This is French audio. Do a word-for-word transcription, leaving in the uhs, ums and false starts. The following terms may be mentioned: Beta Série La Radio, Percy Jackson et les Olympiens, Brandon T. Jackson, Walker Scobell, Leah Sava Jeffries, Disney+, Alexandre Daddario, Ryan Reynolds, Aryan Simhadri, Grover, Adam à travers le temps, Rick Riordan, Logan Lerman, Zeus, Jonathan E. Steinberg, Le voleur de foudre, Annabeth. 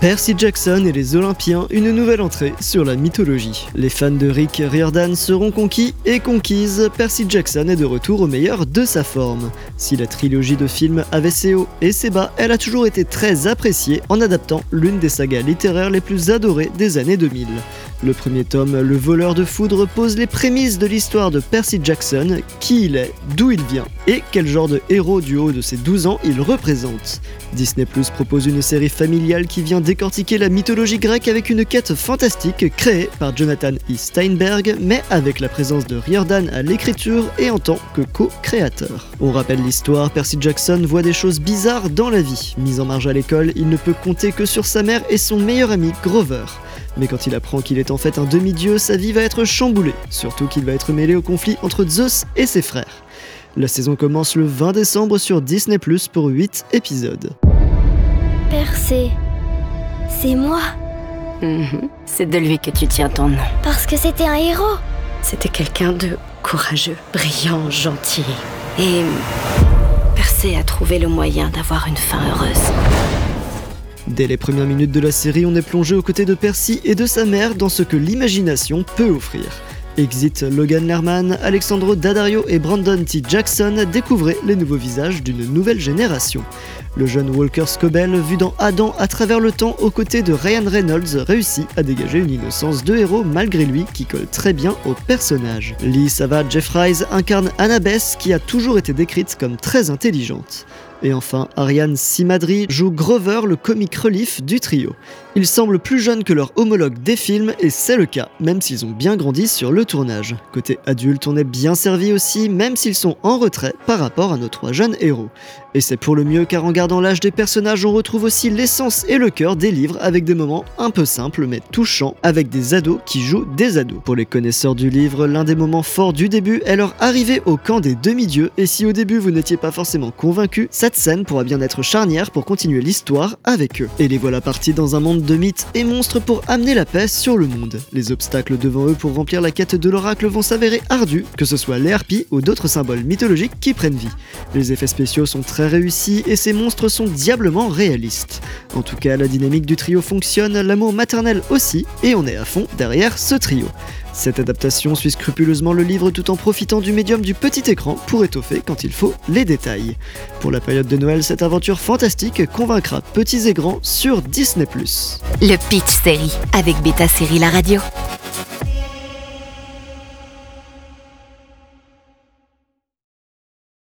Percy Jackson et les Olympiens, une nouvelle entrée sur la mythologie. Les fans de Rick Riordan seront conquis et conquises. Percy Jackson est de retour au meilleur de sa forme. Si la trilogie de films avait ses hauts et ses bas, elle a toujours été très appréciée en adaptant l'une des sagas littéraires les plus adorées des années deux mille. Le premier tome, Le voleur de foudre, pose les prémices de l'histoire de Percy Jackson, qui il est, d'où il vient et quel genre de héros du haut de ses douze ans il représente. Disney+ propose une série familiale qui vient décortiquer la mythologie grecque avec une quête fantastique créée par Jonathan E. Steinberg, mais avec la présence de Riordan à l'écriture et en tant que co-créateur. On rappelle l'histoire, Percy Jackson voit des choses bizarres dans la vie. Mis en marge à l'école, il ne peut compter que sur sa mère et son meilleur ami Grover. Mais quand il apprend qu'il est en fait un demi-dieu, sa vie va être chamboulée, surtout qu'il va être mêlé au conflit entre Zeus et ses frères. La saison commence le vingt décembre sur Disney+ pour huit épisodes. Percé. C'est moi. Mmh, c'est de lui que tu tiens ton nom. Parce que c'était un héros. C'était quelqu'un de courageux, brillant, gentil. Et Percé a trouvé le moyen d'avoir une fin heureuse. Dès les premières minutes de la série, on est plongé aux côtés de Percy et de sa mère dans ce que l'imagination peut offrir. Exit Logan Lerman, Alexandre Daddario et Brandon T. Jackson découvraient les nouveaux visages d'une nouvelle génération. Le jeune Walker Scobell, vu dans Adam à travers le temps aux côtés de Ryan Reynolds, réussit à dégager une innocence de héros malgré lui qui colle très bien au personnage. Leah Sava Jeffries incarne Annabeth qui a toujours été décrite comme très intelligente. Et enfin, Aryan Simhadri joue Grover, le comic relief du trio. Ils semblent plus jeunes que leurs homologues des films, et c'est le cas, même s'ils ont bien grandi sur le tournage. Côté adulte, on est bien servi aussi, même s'ils sont en retrait par rapport à nos trois jeunes héros. Et c'est pour le mieux, car en gardant l'âge des personnages, on retrouve aussi l'essence et le cœur des livres, avec des moments un peu simples mais touchants, avec des ados qui jouent des ados. Pour les connaisseurs du livre, l'un des moments forts du début est leur arrivée au camp des demi-dieux, et si au début vous n'étiez pas forcément convaincu, cette scène pourra bien être charnière pour continuer l'histoire avec eux. Et les voilà partis dans un monde de mythes et monstres pour amener la paix sur le monde. Les obstacles devant eux pour remplir la quête de l'oracle vont s'avérer ardus, que ce soit les harpies ou d'autres symboles mythologiques qui prennent vie. Les effets spéciaux sont très réussis et ces monstres sont diablement réalistes. En tout cas, la dynamique du trio fonctionne, l'amour maternel aussi, et on est à fond derrière ce trio. Cette adaptation suit scrupuleusement le livre tout en profitant du médium du petit écran pour étoffer quand il faut les détails. Pour la période de Noël, cette aventure fantastique convaincra petits et grands sur Disney+. Le Pitch Série avec Beta Série La Radio.